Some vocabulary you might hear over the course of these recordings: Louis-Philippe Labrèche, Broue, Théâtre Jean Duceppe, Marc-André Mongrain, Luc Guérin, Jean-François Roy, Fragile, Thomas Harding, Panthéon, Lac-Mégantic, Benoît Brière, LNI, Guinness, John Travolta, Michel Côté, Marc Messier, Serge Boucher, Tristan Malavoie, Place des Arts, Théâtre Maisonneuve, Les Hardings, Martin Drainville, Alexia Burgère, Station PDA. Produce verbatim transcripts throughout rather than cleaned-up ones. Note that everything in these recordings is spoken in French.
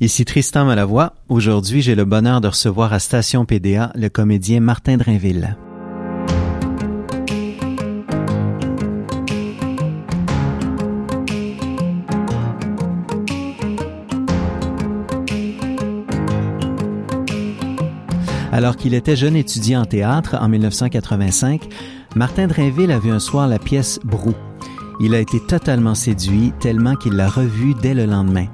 Ici Tristan Malavoie. Aujourd'hui, j'ai le bonheur de recevoir à Station P D A le comédien Martin Drainville. Alors qu'il était jeune étudiant en théâtre en mille neuf cent quatre-vingt-cinq, Martin Drainville a vu un soir la pièce Broue. Il a été totalement séduit, tellement qu'il l'a revue dès le lendemain.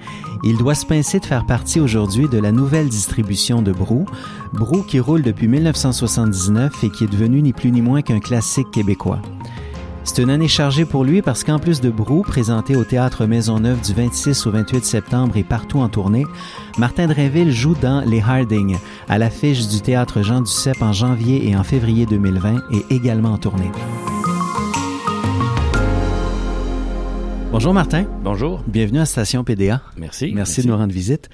Il doit se pincer de faire partie aujourd'hui de la nouvelle distribution de Broue, Broue qui roule depuis mille neuf cent soixante-dix-neuf et qui est devenu ni plus ni moins qu'un classique québécois. C'est une année chargée pour lui parce qu'en plus de Broue, présenté au Théâtre Maisonneuve du vingt-six au vingt-huit septembre et partout en tournée, Martin Drainville joue dans Les Hardings, à l'affiche du Théâtre Jean Duceppe en janvier et en février deux mille vingt et également en tournée. Bonjour Martin. Bonjour. Bienvenue à Station P D A. Merci. Merci, merci. De nous rendre visite.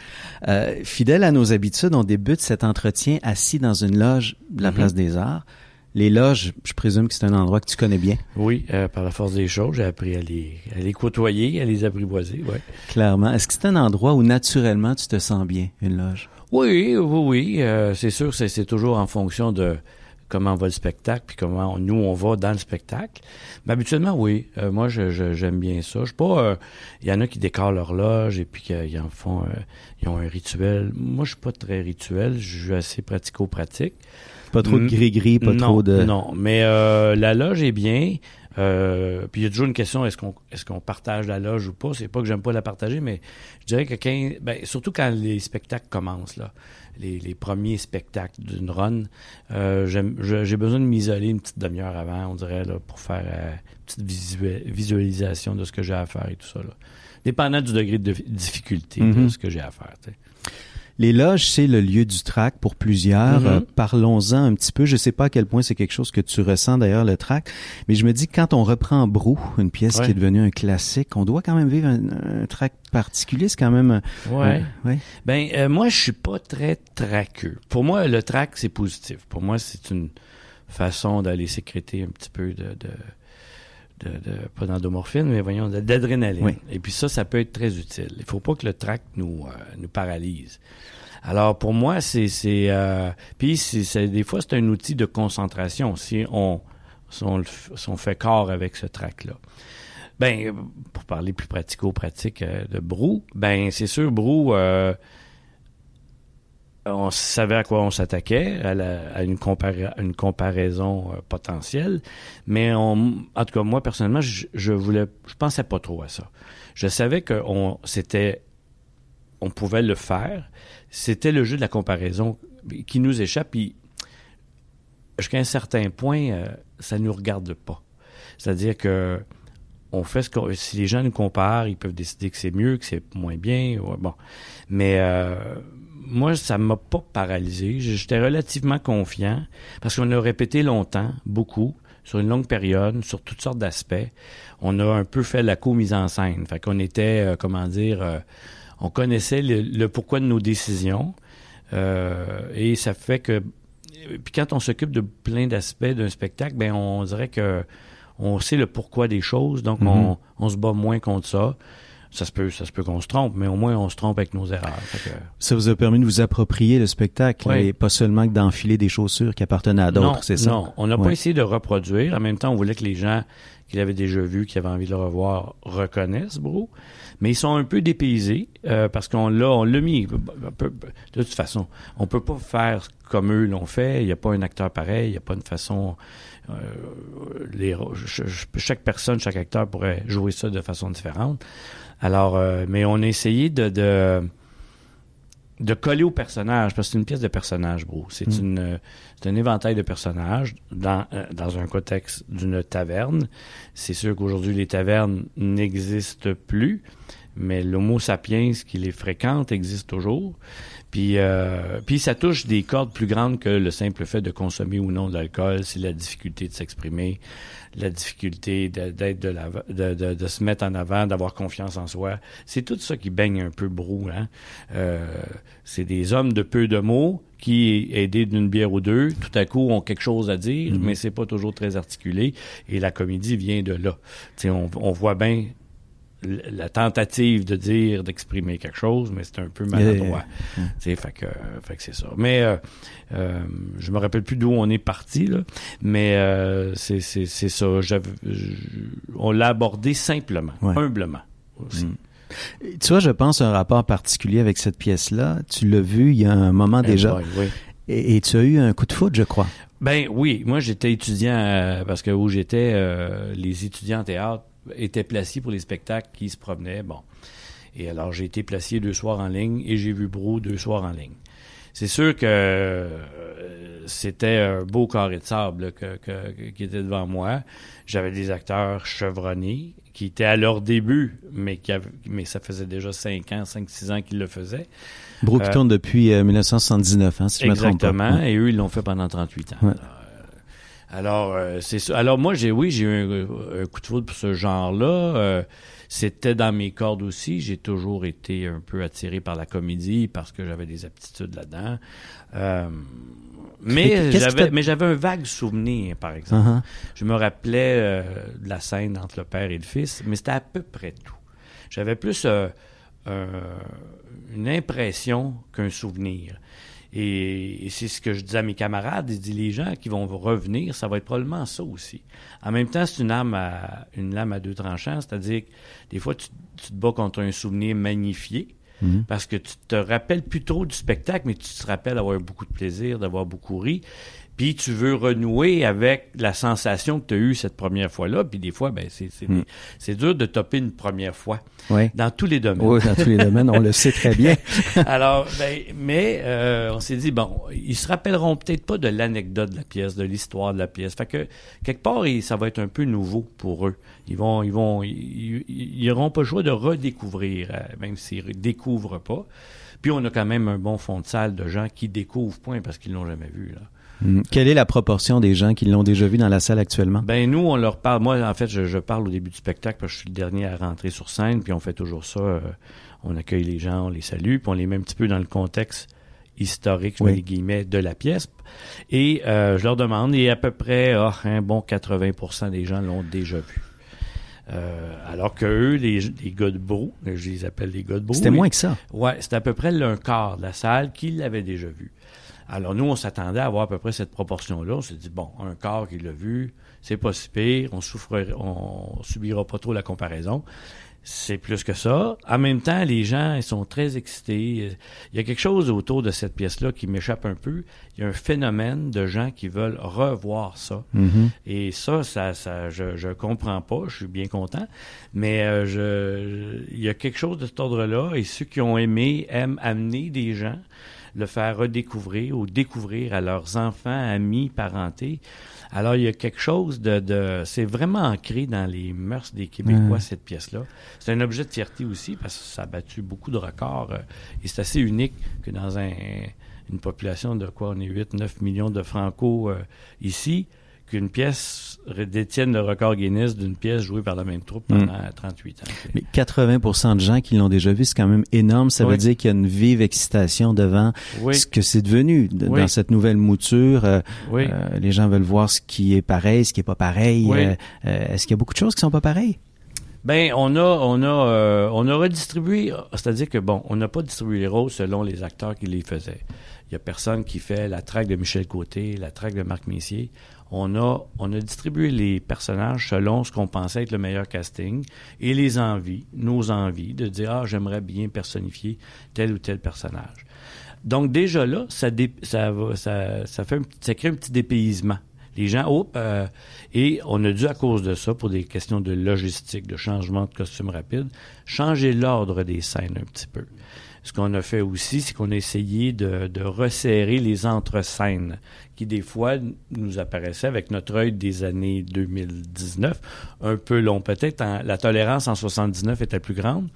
Euh, fidèle à nos habitudes, on débute cet entretien assis dans une loge de la mm-hmm. Place des Arts. Les loges, je présume que c'est un endroit que tu connais bien. Oui, euh, par la force des choses, j'ai appris à les, à les côtoyer, à les apprivoiser, oui. Clairement. Est-ce que c'est un endroit où naturellement tu te sens bien, une loge? Oui, oui, oui. Euh, c'est sûr, c'est, c'est toujours en fonction de comment va le spectacle, puis comment on, nous, on va dans le spectacle. Mais habituellement, oui. Euh, moi, je, je, j'aime bien ça. Je sais pas... Il euh, y en a qui décorent leur loge et puis qu'ils en font... Ils euh, ont un rituel. Moi, je suis pas très rituel. Je suis assez pratico-pratique. Pas trop de gris-gris, pas non, trop de... Non, mais euh, la loge est bien. Euh, puis il y a toujours une question, est-ce qu'on est-ce qu'on partage la loge ou pas? C'est pas que j'aime pas la partager, mais je dirais que quand, ben, surtout quand les spectacles commencent, là, les, les premiers spectacles d'une run, euh, j'aime, je, j'ai besoin de m'isoler une petite demi-heure avant, on dirait, là, pour faire euh, une petite visuel, visualisation de ce que j'ai à faire et tout ça, là. Dépendant du degré de difficulté mm-hmm. de ce que j'ai à faire, tu sais. Les loges, c'est le lieu du trac pour plusieurs. Mm-hmm. Euh, parlons-en un petit peu. Je ne sais pas à quel point c'est quelque chose que tu ressens d'ailleurs, le trac, mais je me dis que quand on reprend Broue, une pièce ouais. qui est devenue un classique, on doit quand même vivre un, un trac particulier. C'est quand même... Ouais. Euh, ouais. Ben, euh, moi, je suis pas très traqueux. Pour moi, le trac, c'est positif. Pour moi, c'est une façon d'aller sécréter un petit peu de... de... De, de, pas d'endomorphine, mais voyons, d'adrénaline. Oui. Et puis ça, ça peut être très utile. Il faut pas que le trac nous, euh, nous paralyse. Alors, pour moi, c'est... c'est euh, puis, c'est, c'est, des fois, c'est un outil de concentration si on, si on, si on fait corps avec ce trac-là. Ben, pour parler plus pratico-pratique euh, de Broue, ben, c'est sûr, Broue... Euh, on savait à quoi on s'attaquait, à, la, à une, compara- une comparaison euh, potentielle, mais on, en tout cas, moi, personnellement, je, je voulais, je pensais pas trop à ça. Je savais que on, c'était, on pouvait le faire, c'était le jeu de la comparaison qui nous échappe, puis jusqu'à un certain point, euh, ça nous regarde pas. C'est-à-dire que on fait ce que si les gens nous comparent, ils peuvent décider que c'est mieux, que c'est moins bien, ouais, bon. Mais euh, moi, ça m'a pas paralysé. J'étais relativement confiant parce qu'on l'a répété longtemps, beaucoup, sur une longue période, sur toutes sortes d'aspects. On a un peu fait la co-mise en scène. Fait qu'on était, euh, comment dire, euh, on connaissait le, le pourquoi de nos décisions. Euh, et ça fait que... Puis quand on s'occupe de plein d'aspects d'un spectacle, ben on dirait que on sait le pourquoi des choses, donc mm-hmm. on, on se bat moins contre ça. Ça se peut, ça se peut qu'on se trompe, mais au moins on se trompe avec nos erreurs. Fait que... Ça vous a permis de vous approprier le spectacle oui. et pas seulement que d'enfiler des chaussures qui appartenaient à d'autres, non, c'est ça? Non, on n'a oui. pas essayé de reproduire. En même temps, on voulait que les gens qui l'avaient déjà vu, qui avaient envie de le revoir, reconnaissent Broue. Mais ils sont un peu dépaysés euh, parce qu'on l'a, on l'a mis. De toute façon, on peut pas faire comme eux l'ont fait. Il n'y a pas un acteur pareil, il n'y a pas une façon... Euh, les, chaque personne, chaque acteur pourrait jouer ça de façon différente. Alors, euh, mais on a essayé de, de, de coller au personnage, parce que c'est une pièce de personnage, Broue. C'est, mmh. une, c'est un éventail de personnages dans, dans un contexte d'une taverne. C'est sûr qu'aujourd'hui, les tavernes n'existent plus, mais l'homo sapiens qui les fréquente existe toujours. Puis, euh, puis ça touche des cordes plus grandes que le simple fait de consommer ou non de l'alcool. C'est la difficulté de s'exprimer, la difficulté de, d'être de, la, de, de, de se mettre en avant, d'avoir confiance en soi. C'est tout ça qui baigne un peu Broue. Hein? Euh, c'est des hommes de peu de mots qui, aidés d'une bière ou deux, tout à coup ont quelque chose à dire, mm-hmm. mais c'est pas toujours très articulé. Et la comédie vient de là. T'sais, on, on voit bien la tentative de dire, d'exprimer quelque chose, mais c'est un peu maladroit. Yeah. Mm. Tu sais, fait que, fait que c'est ça. Mais euh, euh, je me rappelle plus d'où on est parti, là, mais euh, c'est, c'est, c'est ça. J'avais, on l'a abordé simplement, ouais. humblement aussi. Mm. Tu vois, je pense un rapport particulier avec cette pièce-là. Tu l'as vu il y a un moment déjà. Boy, oui. et, et tu as eu un coup de foudre, je crois. Ben oui, moi j'étais étudiant, euh, parce que où j'étais, euh, les étudiants en théâtre étaient placés pour les spectacles qui se promenaient. Bon. Et alors j'ai été placé deux soirs en ligne et j'ai vu Broue deux soirs en ligne. C'est sûr que euh, c'était un beau carré de sable là, que, que, qui était devant moi. J'avais des acteurs chevronnés qui étaient à leur début, mais, qui avaient, mais ça faisait déjà cinq ans, cinq six ans qu'ils le faisaient. Broue qui euh, tourne depuis euh, dix-neuf cent soixante-dix-neuf, hein, si je me trompe pas. Exactement, et eux, ils l'ont fait pendant trente-huit ans. Ouais. Alors, euh, c'est ça. Alors moi, j'ai, oui, j'ai eu un, un coup de foudre pour ce genre-là. Euh, c'était dans mes cordes aussi. J'ai toujours été un peu attiré par la comédie parce que j'avais des aptitudes là-dedans. Euh, mais, j'avais, mais j'avais un vague souvenir, par exemple. Uh-huh. Je me rappelais euh, de la scène entre le père et le fils, mais c'était à peu près tout. J'avais plus euh, euh, une impression qu'un souvenir. Et, et c'est ce que je dis à mes camarades, je dis les gens qui vont revenir, ça va être probablement ça aussi. En même temps, c'est une arme à, une lame à deux tranchants, c'est-à-dire que des fois, tu, tu te bats contre un souvenir magnifié, mm-hmm. parce que tu te rappelles plus trop du spectacle, mais tu te rappelles d'avoir eu beaucoup de plaisir, d'avoir beaucoup ri, puis tu veux renouer avec la sensation que tu as eue cette première fois-là, puis des fois, ben c'est, c'est, mm. c'est dur de topper une première fois, oui. dans tous les domaines. Oui, dans tous les domaines, on le sait très bien. Alors, ben, mais euh, on s'est dit, bon, ils se rappelleront peut-être pas de l'anecdote de la pièce, de l'histoire de la pièce, fait que quelque part, il, ça va être un peu nouveau pour eux. Ils vont, ils vont, ils n'auront pas le choix de redécouvrir, même s'ils ne découvrent pas. Puis on a quand même un bon fond de salle de gens qui découvrent, point, parce qu'ils l'ont jamais vu, là. Mmh. Quelle est la proportion des gens qui l'ont déjà vu dans la salle actuellement? Ben nous, on leur parle. Moi, en fait, je, je parle au début du spectacle parce que je suis le dernier à rentrer sur scène, puis on fait toujours ça. Euh, on accueille les gens, on les salue, puis on les met un petit peu dans le contexte historique, je oui. mets les guillemets, de la pièce. Et euh, je leur demande, et à peu près oh, un bon quatre-vingts pour cent des gens l'ont déjà vu. Euh, alors que eux, les, les gars de Broue, je les appelle les gars de Broue. C'était moins que ça. Ouais, c'était à peu près l'un quart de la salle qui l'avait déjà vu. Alors, nous, on s'attendait à avoir à peu près cette proportion-là. On s'est dit, bon, un quart qui l'a vu, c'est pas si pire, on souffrira, on subira pas trop la comparaison. C'est plus que ça. En même temps, les gens, ils sont très excités. Il y a quelque chose autour de cette pièce-là qui m'échappe un peu. Il y a un phénomène de gens qui veulent revoir ça. Mm-hmm. Et ça, ça, ça, je, je comprends pas. Je suis bien content. Mais euh, je, je, il y a quelque chose de cet ordre-là. Et ceux qui ont aimé aiment amener des gens, le faire redécouvrir ou découvrir à leurs enfants, amis, parentés. Alors, il y a quelque chose de... de c'est vraiment ancré dans les mœurs des Québécois, mmh. cette pièce-là. C'est un objet de fierté aussi, parce que ça a battu beaucoup de records. Euh, et c'est assez unique que dans un, une population de quoi on est huit neuf millions de Franco euh, ici, qu'une pièce détienne le record Guinness d'une pièce jouée par la même troupe pendant mmh. trente-huit ans. C'est... Mais quatre-vingts pour cent de gens qui l'ont déjà vu, c'est quand même énorme. Ça oui. veut dire qu'il y a une vive excitation devant oui. ce que c'est devenu d- oui. dans cette nouvelle mouture. Euh, oui. euh, les gens veulent voir ce qui est pareil, ce qui est pas pareil. Oui. Euh, euh, est-ce qu'il y a beaucoup de choses qui sont pas pareilles? Ben on a on a euh, on a redistribué, c'est-à-dire que bon, on n'a pas distribué les rôles selon les acteurs qui les faisaient. Il y a personne qui fait la traque de Michel Côté, la traque de Marc Messier. On a, on a distribué les personnages selon ce qu'on pensait être le meilleur casting et les envies, nos envies de dire « Ah, j'aimerais bien personnifier tel ou tel personnage. » Donc déjà là, ça, dé, ça, ça, ça, fait un, ça crée un petit dépaysement. Les gens, oh, euh, et on a dû à cause de ça, pour des questions de logistique, de changement de costume rapide, changer l'ordre des scènes un petit peu. Ce qu'on a fait aussi, c'est qu'on a essayé de, de resserrer les entre-scènes qui, des fois, nous apparaissaient avec notre œil des années deux mille dix-neuf, un peu long peut-être. En, la tolérance en soixante-dix-neuf était plus grande,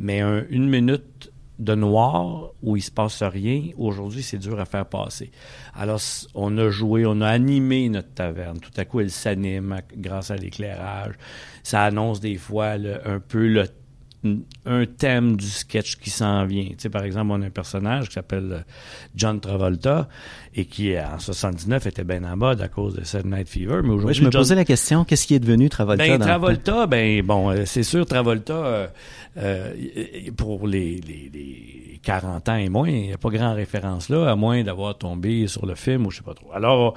mais un, une minute de noir où il ne se passe rien, aujourd'hui, c'est dur à faire passer. Alors, on a joué, on a animé notre taverne. Tout à coup, elle s'anime grâce à l'éclairage. Ça annonce des fois le, un peu le un thème du sketch qui s'en vient. Tu sais, par exemple, on a un personnage qui s'appelle John Travolta et qui, en soixante-dix-neuf, était bien en mode à cause de Saturday Night Fever. Mais aujourd'hui, oui, je me John... posais la question, qu'est-ce qui est devenu Travolta? Ben, Travolta, le... ben bon, c'est sûr, Travolta, euh, euh, pour les, les, les quarante ans et moins, il n'y a pas grand référence là, à moins d'avoir tombé sur le film ou je sais pas trop. Alors...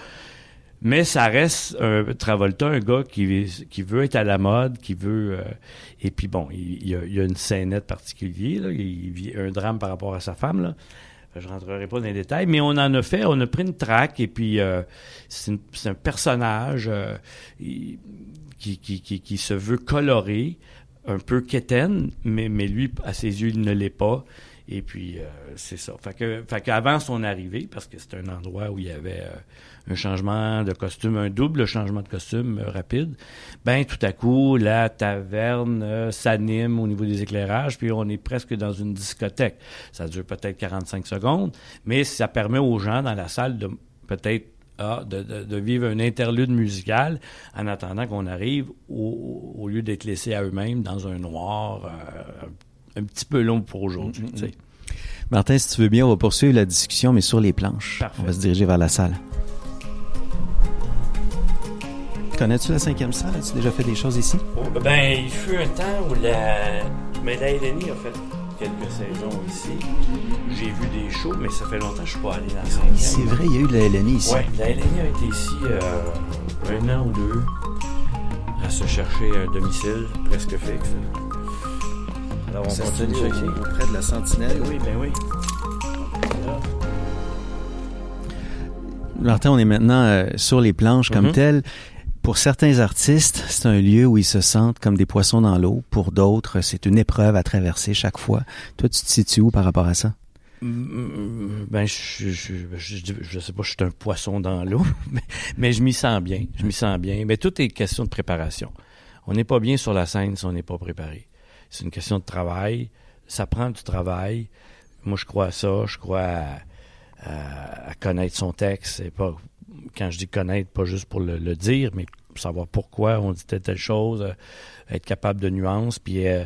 Mais ça reste un Travolta, un gars qui, qui veut être à la mode, qui veut... Euh, et puis bon, il y a, il a une scénette particulière, là, il vit un drame par rapport à sa femme, là. Je rentrerai pas dans les détails, mais on en a fait, on a pris une traque, et puis euh, c'est, une, c'est un personnage euh, qui, qui, qui, qui se veut coloré, un peu quétaine, mais, mais lui, à ses yeux, il ne l'est pas. Et puis, euh, c'est ça. Fait que, fait qu'avant son arrivée, parce que c'est un endroit où il y avait euh, un changement de costume, un double changement de costume euh, rapide, ben tout à coup, la taverne euh, s'anime au niveau des éclairages, puis on est presque dans une discothèque. Ça dure peut-être quarante-cinq secondes, mais ça permet aux gens dans la salle de peut-être ah, de, de, de vivre un interlude musical en attendant qu'on arrive au, au lieu d'être laissés à eux-mêmes dans un noir... Euh, un petit peu long pour aujourd'hui. Mmh, mmh. Martin, si tu veux bien, on va poursuivre la discussion, mais sur les planches. Parfait. On va se diriger vers la salle. Connais-tu la cinquième salle? As-tu déjà fait des choses ici? Oh, ben, il fut un temps où la... Mais la L N I a fait quelques saisons ici. J'ai vu des shows, mais ça fait longtemps que je ne suis pas allé dans la cinquième. C'est vrai, il y a eu de la L N I ici. Oui, la L N I a été ici euh, un an ou deux à se chercher un domicile presque fixe. Alors on ça continue de checker auprès de la Sentinelle. Oui, ben oui. Martin, on est maintenant euh, sur les planches mm-hmm. comme telles. Pour certains artistes, c'est un lieu où ils se sentent comme des poissons dans l'eau. Pour d'autres, c'est une épreuve à traverser chaque fois. Toi, tu te situes où par rapport à ça? Ben, je, je, je, je, je sais pas, je suis un poisson dans l'eau, mais, mais je m'y sens bien. Je m'y sens bien. Mais tout est question de préparation. On n'est pas bien sur la scène si on n'est pas préparé. C'est une question de travail. Ça prend du travail. Moi, je crois à ça. Je crois à, à, à connaître son texte. Et pas, quand je dis connaître, pas juste pour le, le dire, mais savoir pourquoi on dit telle, telle chose, être capable de nuances. Puis, euh,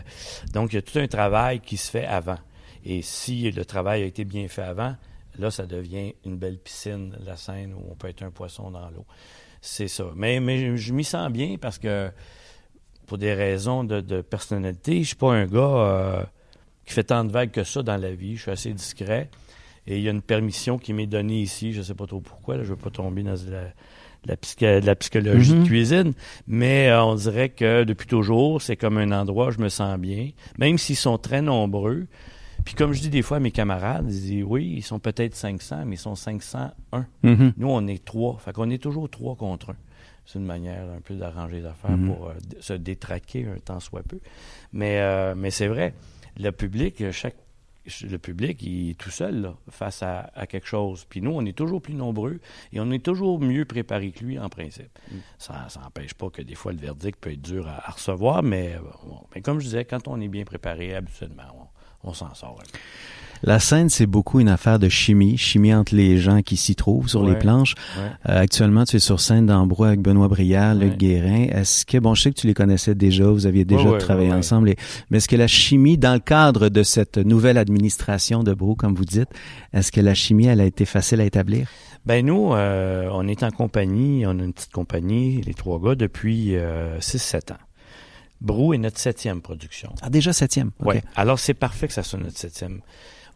donc, il y a tout un travail qui se fait avant. Et si le travail a été bien fait avant, là, ça devient une belle piscine, la scène où on peut être un poisson dans l'eau. C'est ça. Mais, mais je, je m'y sens bien parce que pour des raisons de, de personnalité. Je ne suis pas un gars euh, qui fait tant de vagues que ça dans la vie. Je suis assez discret. Et il y a une permission qui m'est donnée ici. Je ne sais pas trop pourquoi. Là, je ne veux pas tomber dans de la, de la, psych- de la psychologie mm-hmm. de cuisine. Mais euh, on dirait que depuis toujours, c'est comme un endroit où je me sens bien. Même s'ils sont très nombreux. Puis comme je dis des fois à mes camarades, ils disent « Oui, ils sont peut-être cinq cents, mais ils sont cinq cent un. Mm-hmm. » Nous, on est trois. Fait qu'on est toujours trois contre un. C'est une manière un peu d'arranger les affaires mmh. pour euh, se détraquer un temps soit peu. Mais, euh, mais c'est vrai, le public, chaque, le public, il est tout seul là, face à, à quelque chose. Puis nous, on est toujours plus nombreux et on est toujours mieux préparés que lui, en principe. Mmh. Ça, ça n'empêche pas que des fois, le verdict peut être dur à, à recevoir, mais, bon, mais comme je disais, quand on est bien préparé, habituellement, on, on s'en sort un peu. La scène, c'est beaucoup une affaire de chimie, chimie entre les gens qui s'y trouvent sur ouais, les planches. Ouais. Euh, actuellement, tu es sur scène dans Broue avec Benoît Brière, ouais. Luc Guérin. Est-ce que, bon, je sais que tu les connaissais déjà, vous aviez déjà ouais, ouais, travaillé ouais. ensemble, et, mais est-ce que la chimie, dans le cadre de cette nouvelle administration de Broue, comme vous dites, est-ce que la chimie, elle a été facile à établir? Ben nous, euh, on est en compagnie, on a une petite compagnie, les trois gars, depuis euh, six sept ans. Broue est notre septième production. Ah, déjà septième? Okay. Oui, alors c'est parfait que ça soit notre septième.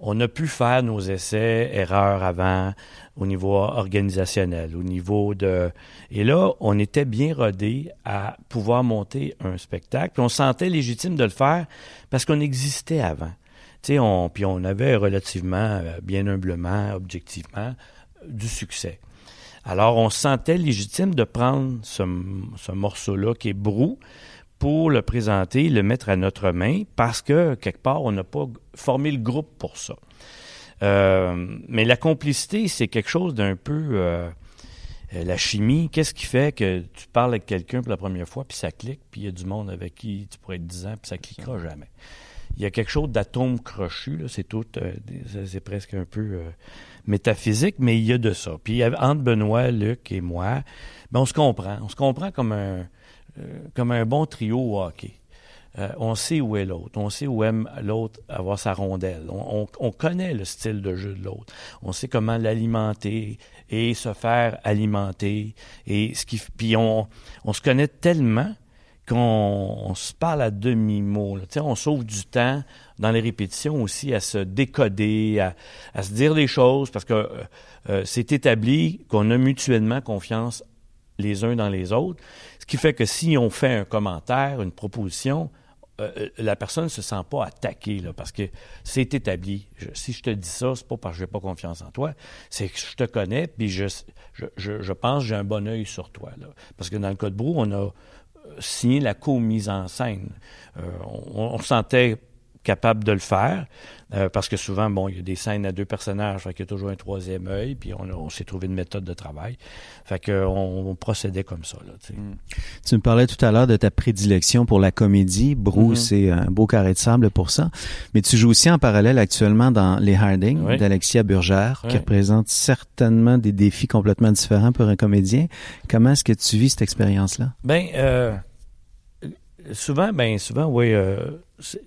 On a pu faire nos essais, erreurs avant, au niveau organisationnel, au niveau de... Et là, on était bien rodés à pouvoir monter un spectacle. Puis on se sentait légitime de le faire parce qu'on existait avant. Tu sais, on... Puis on avait relativement, bien humblement, objectivement, du succès. Alors, on se sentait légitime de prendre ce, ce morceau-là qui est Broue, pour le présenter, le mettre à notre main, parce que, quelque part, on n'a pas formé le groupe pour ça. Euh, mais la complicité, c'est quelque chose d'un peu... Euh, la chimie, qu'est-ce qui fait que tu parles avec quelqu'un pour la première fois, puis ça clique, puis il y a du monde avec qui tu pourrais être dix ans, puis ça ne cliquera jamais. Il y a quelque chose d'atome crochu, là, c'est tout... Euh, c'est presque un peu... Euh, métaphysique, mais il y a de ça. Puis entre Benoît, Luc et moi, ben, on se comprend. On se comprend comme un... Euh, comme un bon trio hockey. Euh, on sait où est l'autre, on sait où aime l'autre avoir sa rondelle, on, on, on connaît le style de jeu de l'autre, on sait comment l'alimenter et se faire alimenter, et ce qui, puis on, on se connaît tellement qu'on on se parle à demi-mot, là. Tu sais, on sauve du temps dans les répétitions aussi à se décoder, à, à se dire des choses, parce que euh, euh, c'est établi qu'on a mutuellement confiance les uns dans les autres, ce qui fait que si on fait un commentaire, une proposition, euh, la personne ne se sent pas attaquée, là, parce que c'est établi. Je, si je te dis ça, c'est pas parce que je n'ai pas confiance en toi, c'est que je te connais, puis je, je, je, je pense que j'ai un bon œil sur toi, là. Parce que dans le cas de Broue, on a signé la co-mise en scène. Euh, on, on sentait capable de le faire, euh, parce que souvent, bon, il y a des scènes à deux personnages, fait qu'il y a toujours un troisième œil, puis on, on s'est trouvé une méthode de travail. Fait qu'on on procédait comme ça, là, tu sais. Mm. Tu me parlais tout à l'heure de ta prédilection pour la comédie. Broue, mm-hmm. c'est un beau carré de sable pour ça. Mais tu joues aussi en parallèle actuellement dans Les Hardings, oui. d'Alexia Burgère, oui. qui représente certainement des défis complètement différents pour un comédien. Comment est-ce que tu vis cette expérience-là? Bien, euh, souvent, ben souvent, oui, euh, c'est,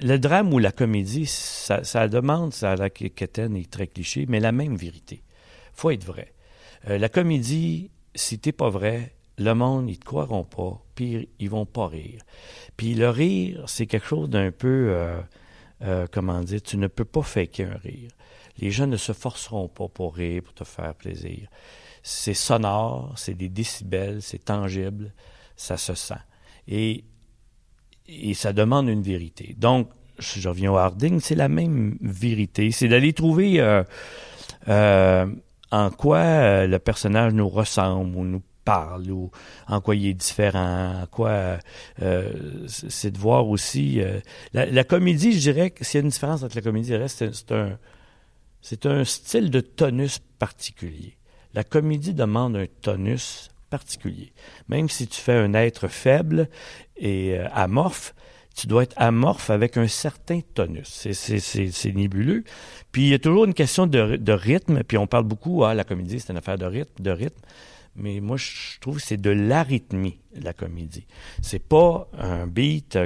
le drame ou la comédie, ça, ça demande, ça la quétaine est très cliché, mais la même vérité. Faut être vrai. Euh, la comédie, si t'es pas vrai, le monde, ils te croiront pas, puis ils vont pas rire. Puis le rire, c'est quelque chose d'un peu, euh, euh, comment dire, tu ne peux pas faker un rire. Les gens ne se forceront pas pour rire, pour te faire plaisir. C'est sonore, c'est des décibels, c'est tangible, ça se sent. Et Et ça demande une vérité. Donc, je reviens au Harding, c'est la même vérité. C'est d'aller trouver euh, euh, en quoi euh, le personnage nous ressemble ou nous parle, ou en quoi il est différent, en quoi... Euh, c'est de voir aussi... Euh, la, la comédie, je dirais que s'il y a une différence entre la comédie et le reste, c'est, c'est, un, c'est un style de tonus particulier. La comédie demande un tonus particulier. Même si tu fais un être faible et euh, amorphe, tu dois être amorphe avec un certain tonus. C'est, c'est, c'est, c'est nébuleux. Puis il y a toujours une question de, de rythme, puis on parle beaucoup, ah, la comédie, c'est une affaire de rythme, de rythme, mais moi, je trouve que c'est de l'arythmie, la comédie. C'est pas un beat,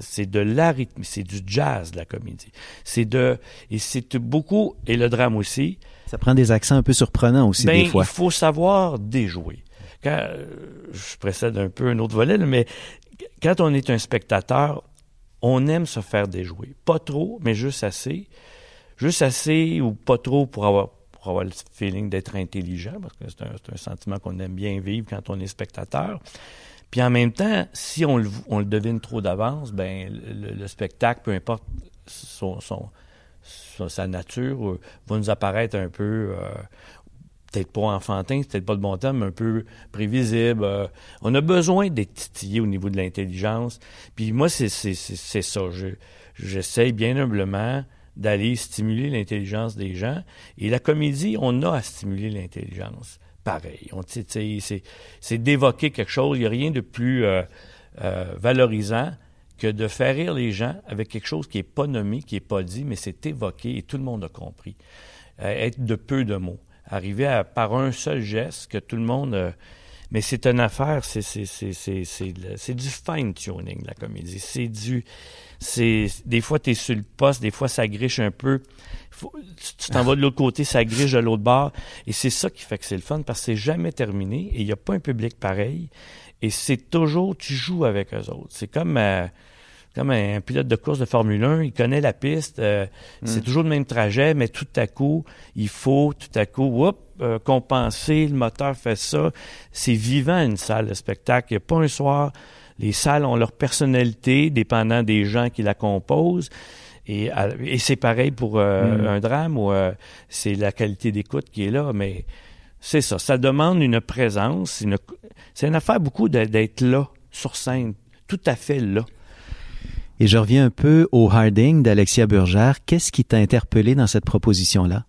c'est de l'arythmie, c'est du jazz, la comédie. C'est de... Et c'est beaucoup... Et le drame aussi. Ça prend des accents un peu surprenants aussi, ben, des fois. Il faut savoir déjouer. Quand, je précède un peu un autre volet, mais quand on est un spectateur, on aime se faire déjouer. Pas trop, mais juste assez. Juste assez ou pas trop pour avoir, pour avoir le feeling d'être intelligent, parce que c'est un, c'est un sentiment qu'on aime bien vivre quand on est spectateur. Puis en même temps, si on le, on le devine trop d'avance, ben le, le spectacle, peu importe son, son, son, sa nature, va nous apparaître un peu... Euh, peut-être pas enfantin, c'est peut-être pas le bon terme, mais un peu prévisible. Euh, on a besoin d'être titillé au niveau de l'intelligence. Puis moi, c'est, c'est, c'est, c'est ça. Je, j'essaie bien humblement d'aller stimuler l'intelligence des gens. Et la comédie, on a à stimuler l'intelligence. Pareil. On titille, c'est, c'est d'évoquer quelque chose. Il n'y a rien de plus euh, euh, valorisant que de faire rire les gens avec quelque chose qui n'est pas nommé, qui n'est pas dit, mais c'est évoqué et tout le monde a compris. Euh, être de peu de mots. Arriver à, par un seul geste que tout le monde... Euh, mais c'est une affaire, c'est, c'est, c'est, c'est, c'est, le, c'est du fine-tuning, la comédie. C'est du... C'est, des fois, t'es sur le poste, des fois, ça griche un peu. Faut, tu, tu t'en vas de l'autre côté, ça griche de l'autre bord. Et c'est ça qui fait que c'est le fun, parce que c'est jamais terminé et il n'y a pas un public pareil. Et c'est toujours... Tu joues avec eux autres. C'est comme... Euh, Comme un, un pilote de course de Formule un, il connaît la piste, euh, mm. c'est toujours le même trajet, mais tout à coup, il faut tout à coup, whoop, euh, compenser, le moteur fait ça. C'est vivant, une salle de spectacle. Il n'y a pas un soir, les salles ont leur personnalité, dépendant des gens qui la composent. Et, et c'est pareil pour euh, mm. un drame où euh, c'est la qualité d'écoute qui est là, mais c'est ça. Ça demande une présence. Une, c'est une affaire beaucoup de, d'être là, sur scène, tout à fait là. Et je reviens un peu au Harding d'Alexia Burgère. Qu'est-ce qui t'a interpellé dans cette proposition-là?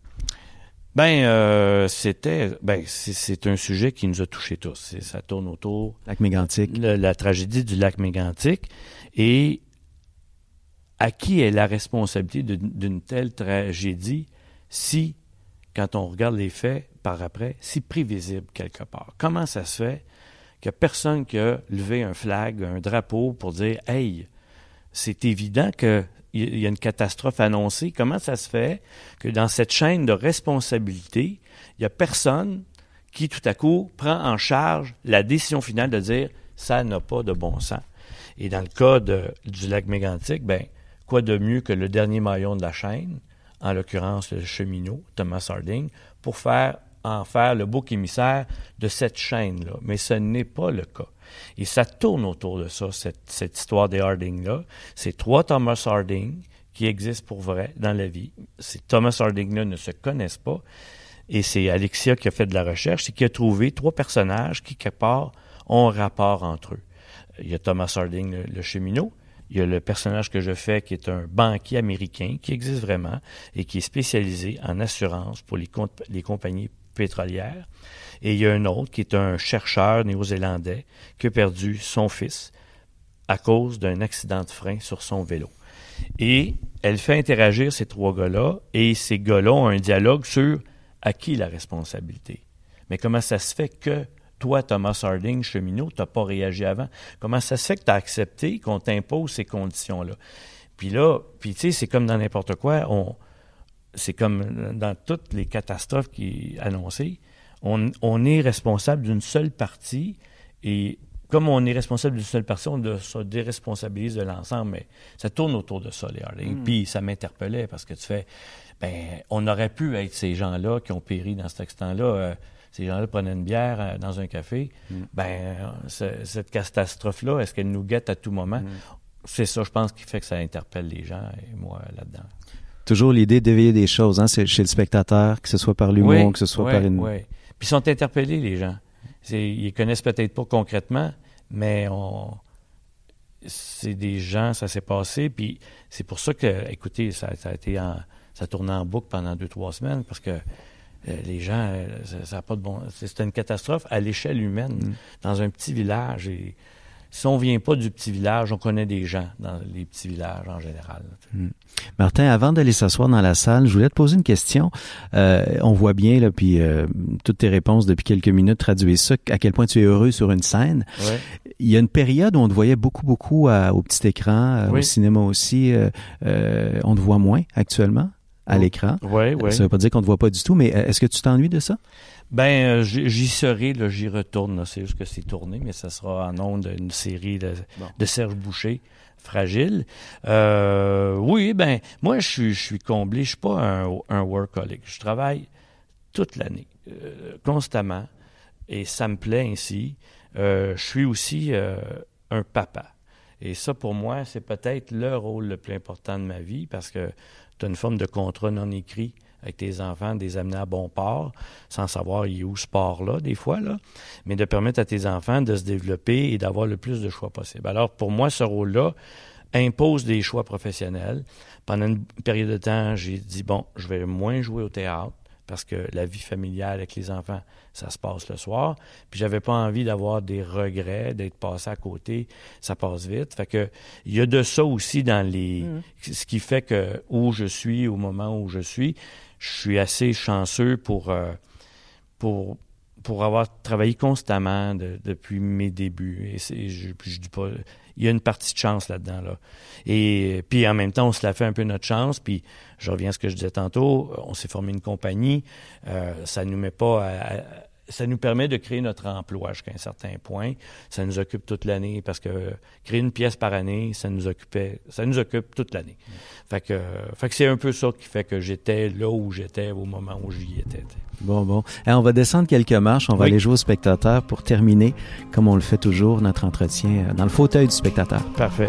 Ben, euh, c'était, ben, c'est, c'est un sujet qui nous a touchés tous. C'est, ça tourne autour. Lac-Mégantic. La, la tragédie du Lac-Mégantic. Et à qui est la responsabilité de, d'une telle tragédie si, quand on regarde les faits par après, si prévisible quelque part? Comment ça se fait qu'il n'y a personne qui a levé un flag, un drapeau pour dire « Hey, c'est évident qu'il y a une catastrophe annoncée. Comment ça se fait que dans cette chaîne de responsabilité, il n'y a personne qui, tout à coup, prend en charge la décision finale de dire « Ça n'a pas de bon sens. » Et dans le cas de, du Lac-Mégantic, bien, quoi de mieux que le dernier maillon de la chaîne, en l'occurrence le cheminot, Thomas Harding, pour faire en faire le bouc émissaire de cette chaîne-là. Mais ce n'est pas le cas. Et ça tourne autour de ça, cette, cette histoire des Hardings-là. C'est trois Thomas Harding qui existent pour vrai dans la vie. Ces Thomas Harding-là ne se connaissent pas. Et c'est Alexia qui a fait de la recherche et qui a trouvé trois personnages qui, quelque part, ont un rapport entre eux. Il y a Thomas Harding, le, le cheminot. Il y a le personnage que je fais qui est un banquier américain qui existe vraiment et qui est spécialisé en assurance pour les, comp- les compagnies pétrolière. Et il y a un autre qui est un chercheur néo-zélandais qui a perdu son fils à cause d'un accident de frein sur son vélo. Et elle fait interagir ces trois gars-là et ces gars-là ont un dialogue sur à qui la responsabilité. Mais comment ça se fait que toi, Thomas Harding, cheminot, tu n'as pas réagi avant? Comment ça se fait que tu as accepté qu'on t'impose ces conditions-là? Puis là, puis tu sais, c'est comme dans n'importe quoi, on... C'est comme dans toutes les catastrophes qui annoncées, on, on est responsable d'une seule partie et comme on est responsable d'une seule partie, on de, se déresponsabilise de l'ensemble, mais ça tourne autour de ça, les Hardings. Mm. Puis ça m'interpellait parce que tu fais, ben, on aurait pu être ces gens-là qui ont péri dans cet accident-là. Euh, ces gens-là prenaient une bière euh, dans un café. Mm. Ben, ce, cette catastrophe-là, est-ce qu'elle nous guette à tout moment? Mm. C'est ça, je pense, qui fait que ça interpelle les gens et moi là-dedans. Toujours l'idée d'éveiller des choses hein, c'est chez le spectateur, que ce soit par l'humour, oui, que ce soit oui, par une... Oui, puis ils sont interpellés, les gens. C'est, ils connaissent peut-être pas concrètement, mais on... c'est des gens, ça s'est passé, puis c'est pour ça que, écoutez, ça, ça a été en... ça tournait en boucle pendant deux, trois semaines, parce que euh, les gens, euh, ça, ça a pas de bon... C'était une catastrophe à l'échelle humaine, mm. dans un petit village, et si on ne vient pas du petit village, on connaît des gens dans les petits villages en général. Mmh. Martin, avant d'aller s'asseoir dans la salle, je voulais te poser une question. Euh, on voit bien, là, puis euh, toutes tes réponses depuis quelques minutes traduisent ça, à quel point tu es heureux sur une scène. Ouais. Il y a une période où on te voyait beaucoup, beaucoup à, au petit écran, oui. au cinéma aussi. Euh, euh, on te voit moins actuellement à oh. l'écran. Ouais, ouais. Ça ne veut pas dire qu'on ne te voit pas du tout, mais est-ce que tu t'ennuies de ça? Ben, j'y serai, là, j'y retourne. Là. C'est juste que c'est tourné, mais ça sera en ondes une série de, bon. de Serge Boucher, Fragile. Euh, oui, ben, moi, je suis, je suis comblé. Je suis pas un, un workaholic. Je travaille toute l'année, euh, constamment, et ça me plaît ainsi. Euh, je suis aussi euh, un papa. Et ça, pour moi, c'est peut-être le rôle le plus important de ma vie, parce que tu as une forme de contrat non écrit avec tes enfants, de les amener à bon port, sans savoir il est où ce port-là, des fois, là, mais de permettre à tes enfants de se développer et d'avoir le plus de choix possible. Alors, pour moi, ce rôle-là impose des choix professionnels. Pendant une période de temps, j'ai dit, bon, je vais moins jouer au théâtre parce que la vie familiale avec les enfants, ça se passe le soir. Puis, j'avais pas envie d'avoir des regrets, d'être passé à côté. Ça passe vite. Fait que, il y a de ça aussi dans les... Mmh. Ce qui fait que où je suis, au moment où je suis... Je suis assez chanceux pour, euh, pour, pour avoir travaillé constamment de, depuis mes débuts. Et c'est, je, je dis pas, il y a une partie de chance là-dedans. Là. Et puis en même temps, on se la fait un peu notre chance. Puis je reviens à ce que je disais tantôt, on s'est formé une compagnie. Euh, ça nous met pas à, à, ça nous permet de créer notre emploi jusqu'à un certain point. Ça nous occupe toute l'année parce que créer une pièce par année, ça nous occupait, ça nous occupe toute l'année. Mmh. Fait que, fait que c'est un peu ça qui fait que j'étais là où j'étais au moment où j'y étais. Bon, bon. Alors, on va descendre quelques marches. On va oui. aller jouer au spectateur pour terminer, comme on le fait toujours, notre entretien dans le fauteuil du spectateur. Parfait.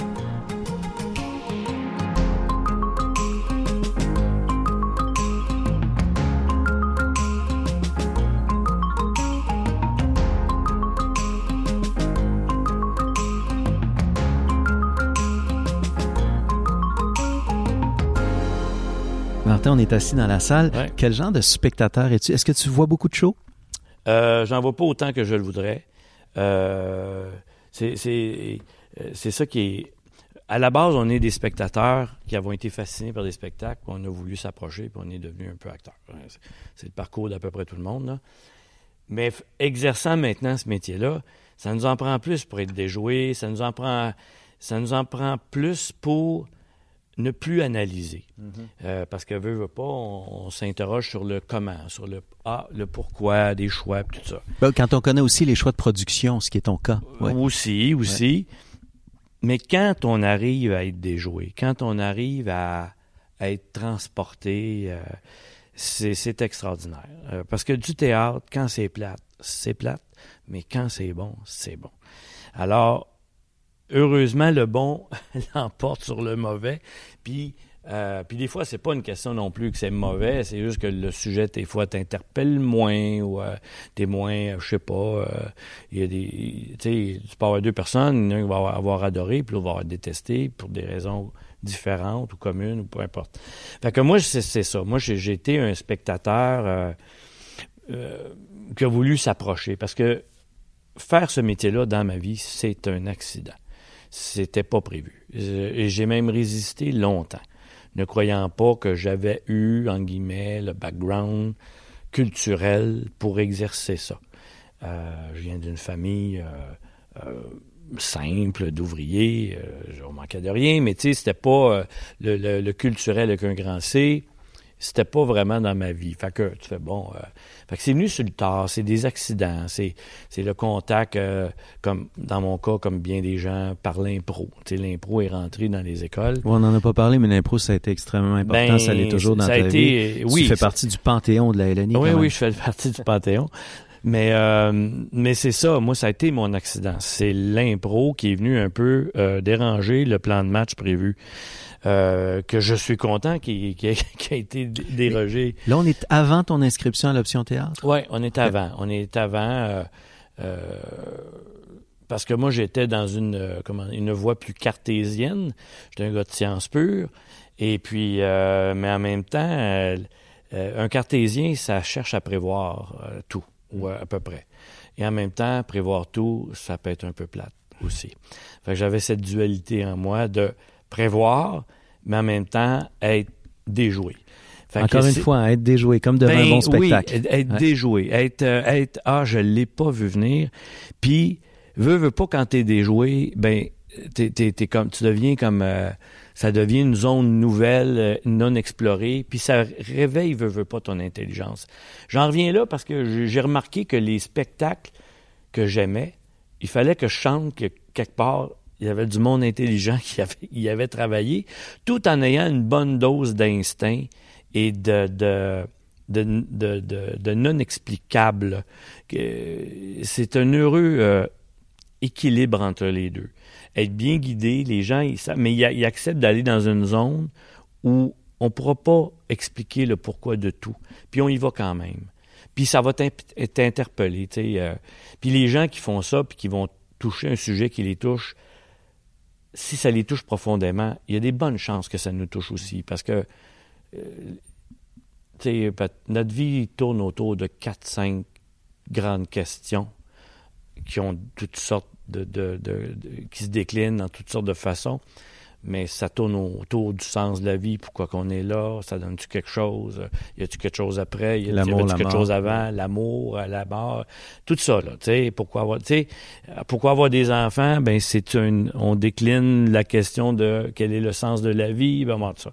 On est assis dans la salle. Ouais. Quel genre de spectateur es-tu? Est-ce que tu vois beaucoup de shows? Euh, j'en vois pas autant que je le voudrais. Euh, c'est, c'est, c'est ça qui est... À la base, on est des spectateurs qui avons été fascinés par des spectacles, puis on a voulu s'approcher, puis on est devenu un peu acteur. C'est, c'est le parcours d'à peu près tout le monde. Là. Mais exerçant maintenant ce métier-là, Ça nous en prend plus pour être déjoué, ça nous en prend, ça nous en prend plus pour ne plus analyser. Mm-hmm. euh, parce que, veut, veut pas, on, on s'interroge sur le comment, sur le, ah, le pourquoi, des choix, tout ça. Ben, quand on connaît aussi les choix de production, ce qui est ton cas. Ouais. Aussi, aussi. Ouais. Mais quand on arrive à être déjoué, quand on arrive à, à être transporté, euh, c'est, c'est extraordinaire. Euh, parce que du théâtre, quand c'est plate, c'est plate, mais quand c'est bon, c'est bon. Alors, heureusement, le bon l'emporte sur le mauvais. Puis, euh, puis des fois, c'est pas une question non plus que c'est mauvais, c'est juste que le sujet, des fois, t'interpelle moins ou euh, t'es moins, je sais pas, il euh, y a des... Tu sais, tu peux avoir deux personnes, l'un va avoir adoré, puis l'autre va avoir détesté pour des raisons différentes ou communes ou peu importe. Fait que moi, c'est, c'est ça. Moi, j'ai, j'ai été un spectateur euh, euh, qui a voulu s'approcher parce que faire ce métier-là dans ma vie, c'est un accident. C'était pas prévu. Et j'ai même résisté longtemps, ne croyant pas que j'avais eu, en guillemets, le background culturel pour exercer ça. Euh, je viens d'une famille euh, euh, simple, d'ouvriers. Euh, je manquais de rien, mais tu sais, c'était pas euh, le, le, le culturel avec un grand C. C'était pas vraiment dans ma vie. Fait que tu fais bon. Euh, fait que c'est venu sur le tard, c'est des accidents, c'est, c'est le contact, euh, comme dans mon cas, comme bien des gens, par l'impro. Tu sais, l'impro est rentré dans les écoles. Ouais, on n'en a pas parlé, mais l'impro, ça a été extrêmement important. Ben, ça l'est toujours dans ta été, vie. Oui, tu fais c'est... partie du Panthéon de la L N I. Oui, oui, je fais partie du Panthéon. Mais, euh, mais c'est ça, moi, ça a été mon accident. C'est l'impro qui est venu un peu euh, déranger le plan de match prévu. Euh, que je suis content qui, qui, qui a été dérogé. Là, on est avant ton inscription à l'option théâtre? Oui, on est avant. On est avant euh, euh, parce que moi, j'étais dans une, euh, comment, une voie plus cartésienne. J'étais un gars de sciences pures. Et puis, euh, mais en même temps, euh, euh, un cartésien, ça cherche à prévoir euh, tout, ou à peu près. Et en même temps, prévoir tout, ça peut être un peu plate aussi. Fait que j'avais cette dualité en moi de prévoir, mais en même temps, être déjoué. Fait Encore une c'est... fois, être déjoué, comme devant ben, un bon spectacle. Oui, être ouais. déjoué, être, être « Ah, je ne l'ai pas vu venir », puis veux, veux pas, quand t'es déjoué, ben, t'es, t'es, t'es comme, tu deviens comme... Euh, ça devient une zone nouvelle, euh, non explorée, puis ça réveille, veux, veux pas, ton intelligence. J'en reviens là parce que j'ai remarqué que les spectacles que j'aimais, il fallait que je chante que quelque part... Il y avait du monde intelligent qui avait, y avait travaillé, tout en ayant une bonne dose d'instinct et de, de, de, de, de, de non-explicable. C'est un heureux euh, équilibre entre les deux. Être bien guidé, les gens, ils savent, mais ils, ils acceptent d'aller dans une zone où on ne pourra pas expliquer le pourquoi de tout. Puis on y va quand même. Puis ça va t'interpeller. T'sais, euh. Puis les gens qui font ça, puis qui vont toucher un sujet qui les touche, si ça les touche profondément, il y a des bonnes chances que ça nous touche aussi. Parce que euh, notre vie tourne autour de quatre cinq grandes questions qui ont toutes sortes de, de, de, de. qui se déclinent dans toutes sortes de façons. Mais ça tourne autour du sens de la vie, pourquoi qu'on est là, ça donne-tu quelque chose, y a-tu quelque chose après, y a-tu quelque chose avant, l'amour, la mort, tout ça, là, tu sais, pourquoi avoir, tu sais, pourquoi avoir des enfants, ben c'est une, on décline la question de quel est le sens de la vie, ben bon, tout ça.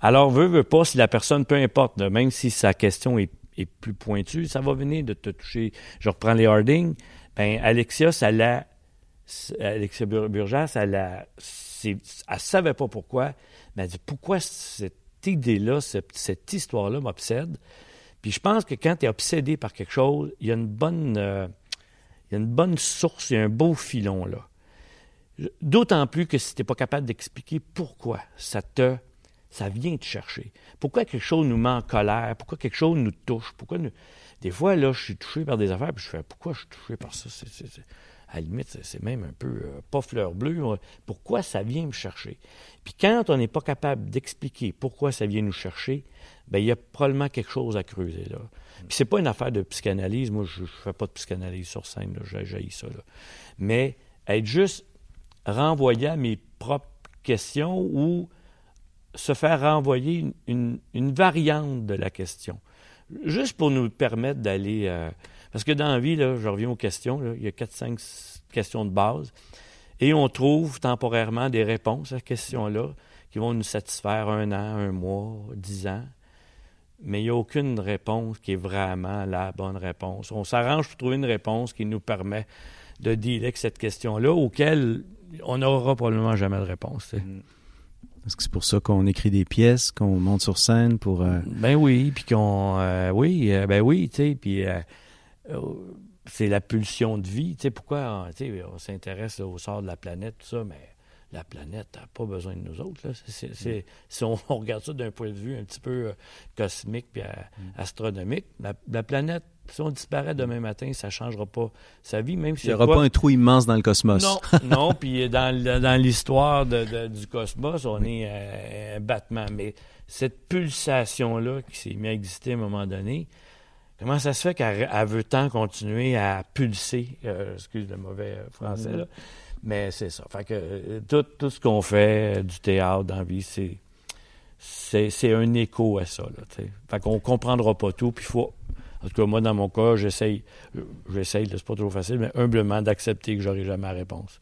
Alors, veut, veut pas, si la personne, peu importe, même si sa question est, est plus pointue, ça va venir de te toucher. Je reprends les Hardings, ben Alexia, ça l'a, Alexia Burgess, ça l'a, C'est, elle ne savait pas pourquoi, mais elle dit « Pourquoi cette idée-là, cette, cette histoire-là m'obsède? » Puis je pense que quand tu es obsédé par quelque chose, il y a une bonne, euh, il y a une bonne source, il y a un beau filon là. D'autant plus que si tu n'es pas capable d'expliquer pourquoi ça te, ça vient te chercher. Pourquoi quelque chose nous met en colère? Pourquoi quelque chose nous touche? Pourquoi nous... Des fois, là, je suis touché par des affaires, puis je fais « Pourquoi je suis touché par ça? » c'est, c'est, c'est... À la limite, c'est même un peu euh, pas fleur bleue. Pourquoi ça vient me chercher? Puis quand on n'est pas capable d'expliquer pourquoi ça vient nous chercher, bien, il y a probablement quelque chose à creuser, là. Puis c'est pas une affaire de psychanalyse. Moi, je ne fais pas de psychanalyse sur scène, là. J'haïs ça, là. Mais être juste renvoyé à mes propres questions ou se faire renvoyer une, une, une variante de la question. juste pour nous permettre d'aller... Euh, parce que dans la vie, là, je reviens aux questions, là, il y a quatre cinq questions de base, et on trouve temporairement des réponses à ces questions-là qui vont nous satisfaire un an, un mois, dix ans. Mais il n'y a aucune réponse qui est vraiment la bonne réponse. On s'arrange pour trouver une réponse qui nous permet de dealer avec cette question-là, auquel on n'aura probablement jamais de réponse. Mm. Est-ce que c'est pour ça qu'on écrit des pièces, qu'on monte sur scène pour... Euh... Ben oui, puis qu'on... Euh, oui, euh, ben oui, tu sais, puis... Euh, euh, c'est la pulsion de vie. Tu sais, pourquoi on, tu sais, on s'intéresse au sort de la planète, tout ça, mais la planète n'a pas besoin de nous autres. Là. C'est, c'est, si on, on regarde ça d'un point de vue un petit peu euh, cosmique puis à, astronomique, la, la planète, si on disparaît demain matin, ça ne changera pas sa vie. Même si il n'y aura quoi, pas un trou immense dans le cosmos. Non, non. Puis dans, dans l'histoire de, de, du cosmos, on oui. est euh, un battement. Mais cette pulsation-là qui s'est mise à exister à un moment donné, comment ça se fait qu'elle veut tant continuer à pulser, euh, excuse le mauvais français, là, mais c'est ça. Fait que tout, tout ce qu'on fait du théâtre dans la vie, c'est, c'est, c'est un écho à ça. Là, t'sais. Fait qu'on ne comprendra pas tout, puis il faut... En tout cas, moi, dans mon cas, j'essaye, j'essaye, c'est pas toujours facile, mais humblement d'accepter que j'aurai jamais la réponse.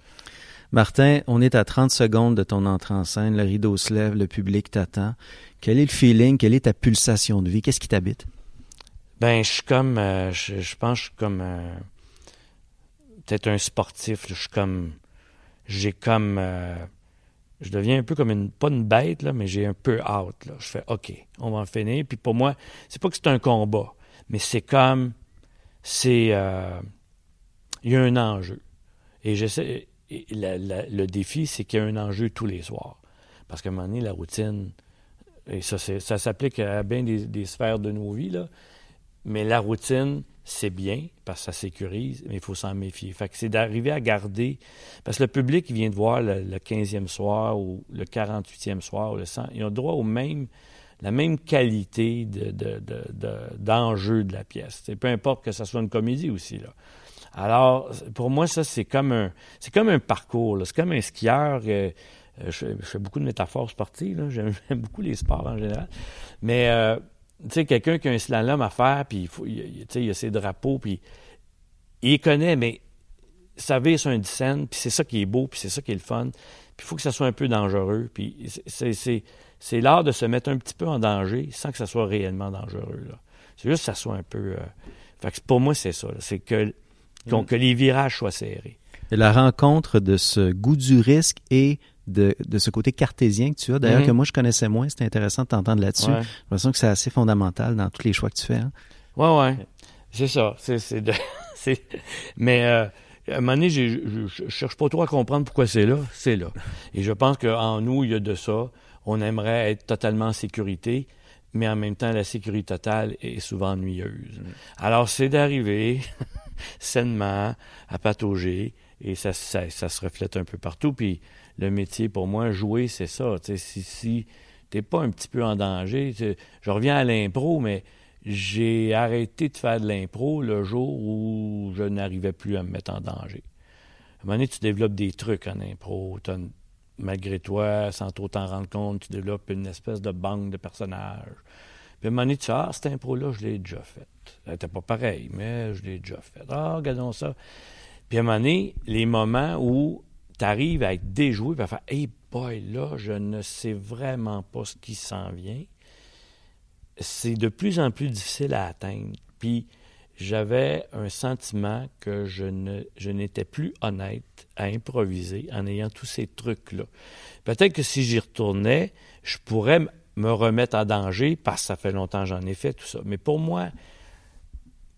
Martin, on est à trente secondes de ton entrée en scène, le rideau se lève, le public t'attend. Quel est le feeling, quelle est ta pulsation de vie, qu'est-ce qui t'habite? Ben, je suis comme, euh, je, je pense, que je suis comme, euh, peut-être un sportif. Je suis comme, j'ai comme, euh, je deviens un peu comme une, pas une bête là, mais j'ai un peu hâte là. Je fais, ok, on va en finir. Puis pour moi, c'est pas que c'est un combat, mais c'est comme, c'est, euh, il y a un enjeu. Et j'essaie, et la, la, le défi, c'est qu'il y a un enjeu tous les soirs, parce qu'à un moment donné, la routine, et ça, c'est, ça s'applique à bien des, des sphères de nos vies là. Mais la routine, c'est bien, parce que ça sécurise, mais il faut s'en méfier. Fait que c'est d'arriver à garder... Parce que le public, il vient de voir le, le quinzième soir ou le quarante-huitième soir, ou le cent, ils ont droit au même, la même qualité de, de, de, de, d'enjeu de la pièce. T'sais, peu importe que ça soit une comédie aussi, là. Alors, pour moi, ça, c'est comme un, c'est comme un parcours, là. C'est comme un skieur... Euh, je, je fais beaucoup de métaphores sportives, là. J'aime, j'aime beaucoup les sports en général. Mais... Euh, tu sais, quelqu'un qui a un slalom à faire, puis il faut, il, il, il a ses drapeaux, puis il les connaît, mais ça vire sur un dixaine, puis c'est ça qui est beau, puis c'est ça qui est le fun. Puis il faut que ça soit un peu dangereux, puis c'est, c'est, c'est, c'est l'art de se mettre un petit peu en danger sans que ça soit réellement dangereux, là. C'est juste que ça soit un peu... Euh... Fait que pour moi, c'est ça, là. C'est que, qu'on, que les virages soient serrés. Et la rencontre de ce goût du risque et... De, de ce côté cartésien que tu as, d'ailleurs, mm-hmm. que moi, je connaissais moins. C'était intéressant de t'entendre là-dessus. Ouais. J'ai l'impression que c'est assez fondamental dans tous les choix que tu fais. Hein? Oui, oui. C'est ça. C'est, c'est de... c'est... Mais euh, à un moment donné, j'ai, je ne cherche pas trop à comprendre pourquoi c'est là. C'est là. Et je pense qu'en nous, il y a de ça. On aimerait être totalement en sécurité, mais en même temps, la sécurité totale est souvent ennuyeuse. Mm-hmm. Alors, c'est d'arriver sainement à patauger. Et ça, ça, ça se reflète un peu partout. Puis le métier, pour moi, jouer, c'est ça. T'sais, si si t'es pas un petit peu en danger... Je reviens à l'impro, mais j'ai arrêté de faire de l'impro le jour où je n'arrivais plus à me mettre en danger. À un moment donné, tu développes des trucs en impro. T'as, malgré toi, sans trop t'en rendre compte, tu développes une espèce de banque de personnages. Puis à un moment donné, tu dis « Ah, cette impro-là, je l'ai déjà faite. » Elle n'était pas pareille, mais je l'ai déjà faite. « Ah, regardons ça. » Puis à un moment donné, les moments où tu arrives à être déjoué et à faire « Hey boy, là, je ne sais vraiment pas ce qui s'en vient », c'est de plus en plus difficile à atteindre. Puis j'avais un sentiment que je ne je n'étais plus honnête à improviser en ayant tous ces trucs-là. Peut-être que si j'y retournais, je pourrais me remettre en danger parce que ça fait longtemps que j'en ai fait, tout ça. Mais pour moi,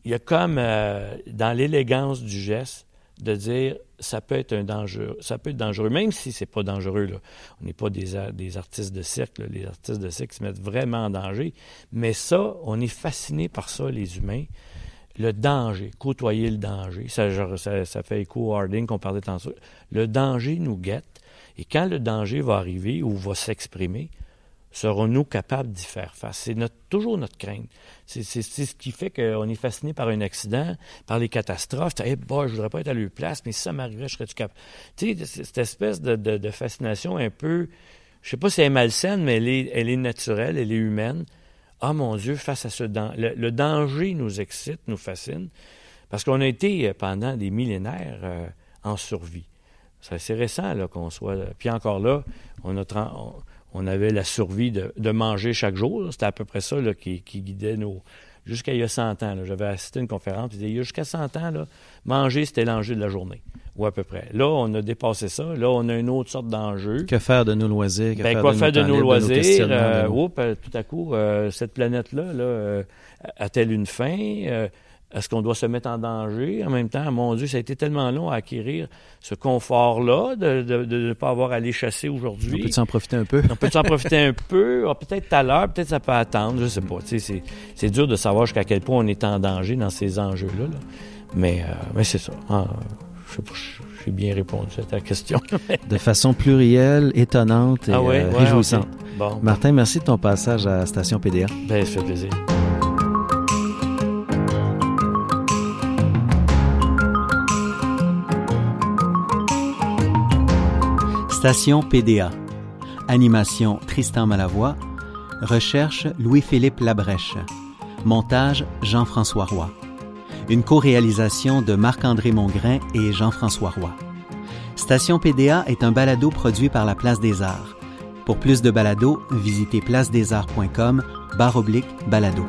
il y a comme euh, dans l'élégance du geste, de dire ça peut être un dangereux, ça peut être dangereux, même si c'est pas dangereux, là. On n'est pas des, des artistes de cirque, là. Les artistes de cirque se mettent vraiment en danger. Mais ça, on est fasciné par ça, les humains. Le danger, côtoyer le danger. Ça, genre, ça, ça fait écho au Harding qu'on parlait tantôt. Le danger nous guette. Et quand le danger va arriver ou va s'exprimer, serons-nous capables d'y faire face? C'est notre, toujours notre crainte. C'est, c'est, c'est ce qui fait qu'on est fasciné par un accident, par les catastrophes. « Eh ben, je voudrais pas être à leur place, mais si ça m'arrivait, je serais-tu capable? » Tu sais, cette espèce de, de, de fascination un peu... Je sais pas si elle est malsaine, mais elle est, elle est naturelle, elle est humaine. Ah mon Dieu, face à ce danger, le, le danger nous excite, nous fascine, parce qu'on a été pendant des millénaires euh, en survie. C'est assez récent là, qu'on soit... Puis encore là, on, a, on, on avait la survie de, de manger chaque jour. Là. C'était à peu près ça là, qui, qui guidait nos... Jusqu'à il y a cent ans, là, j'avais assisté à une conférence, il y a jusqu'à cent ans, là, manger, c'était l'enjeu de la journée, ou à peu près. Là, on a dépassé ça. Là, on a une autre sorte d'enjeu. Que faire de nos loisirs? Que ben, faire quoi de faire de nos, nos loisirs? De nos euh, oups, tout à coup, euh, cette planète-là, là, euh, a-t-elle une fin? Euh, est-ce qu'on doit se mettre en danger? En même temps, mon Dieu, ça a été tellement long à acquérir ce confort-là de, de, de ne pas avoir à aller chasser aujourd'hui. On peut s'en profiter un peu. On peut s'en profiter un peu. Ah, peut-être tout à l'heure, peut-être ça peut attendre, je ne sais pas. C'est, c'est dur de savoir jusqu'à quel point on est en danger dans ces enjeux-là. Là. Mais, euh, mais c'est ça. Ah, je sais pas, j'ai bien répondu à ta question. De façon plurielle, étonnante et ah ouais, euh, ouais, réjouissante. Okay. Bon. Martin, merci de ton passage à Station P D A. Ben, ça fait plaisir. Station P D A. Animation Tristan Malavoie. Recherche Louis-Philippe Labrèche. Montage Jean-François Roy. Une co-réalisation de Marc-André Mongrain et Jean-François Roy. Station P D A est un balado produit par la Place des Arts. Pour plus de balados, visitez place des arts point com barre oblique balado.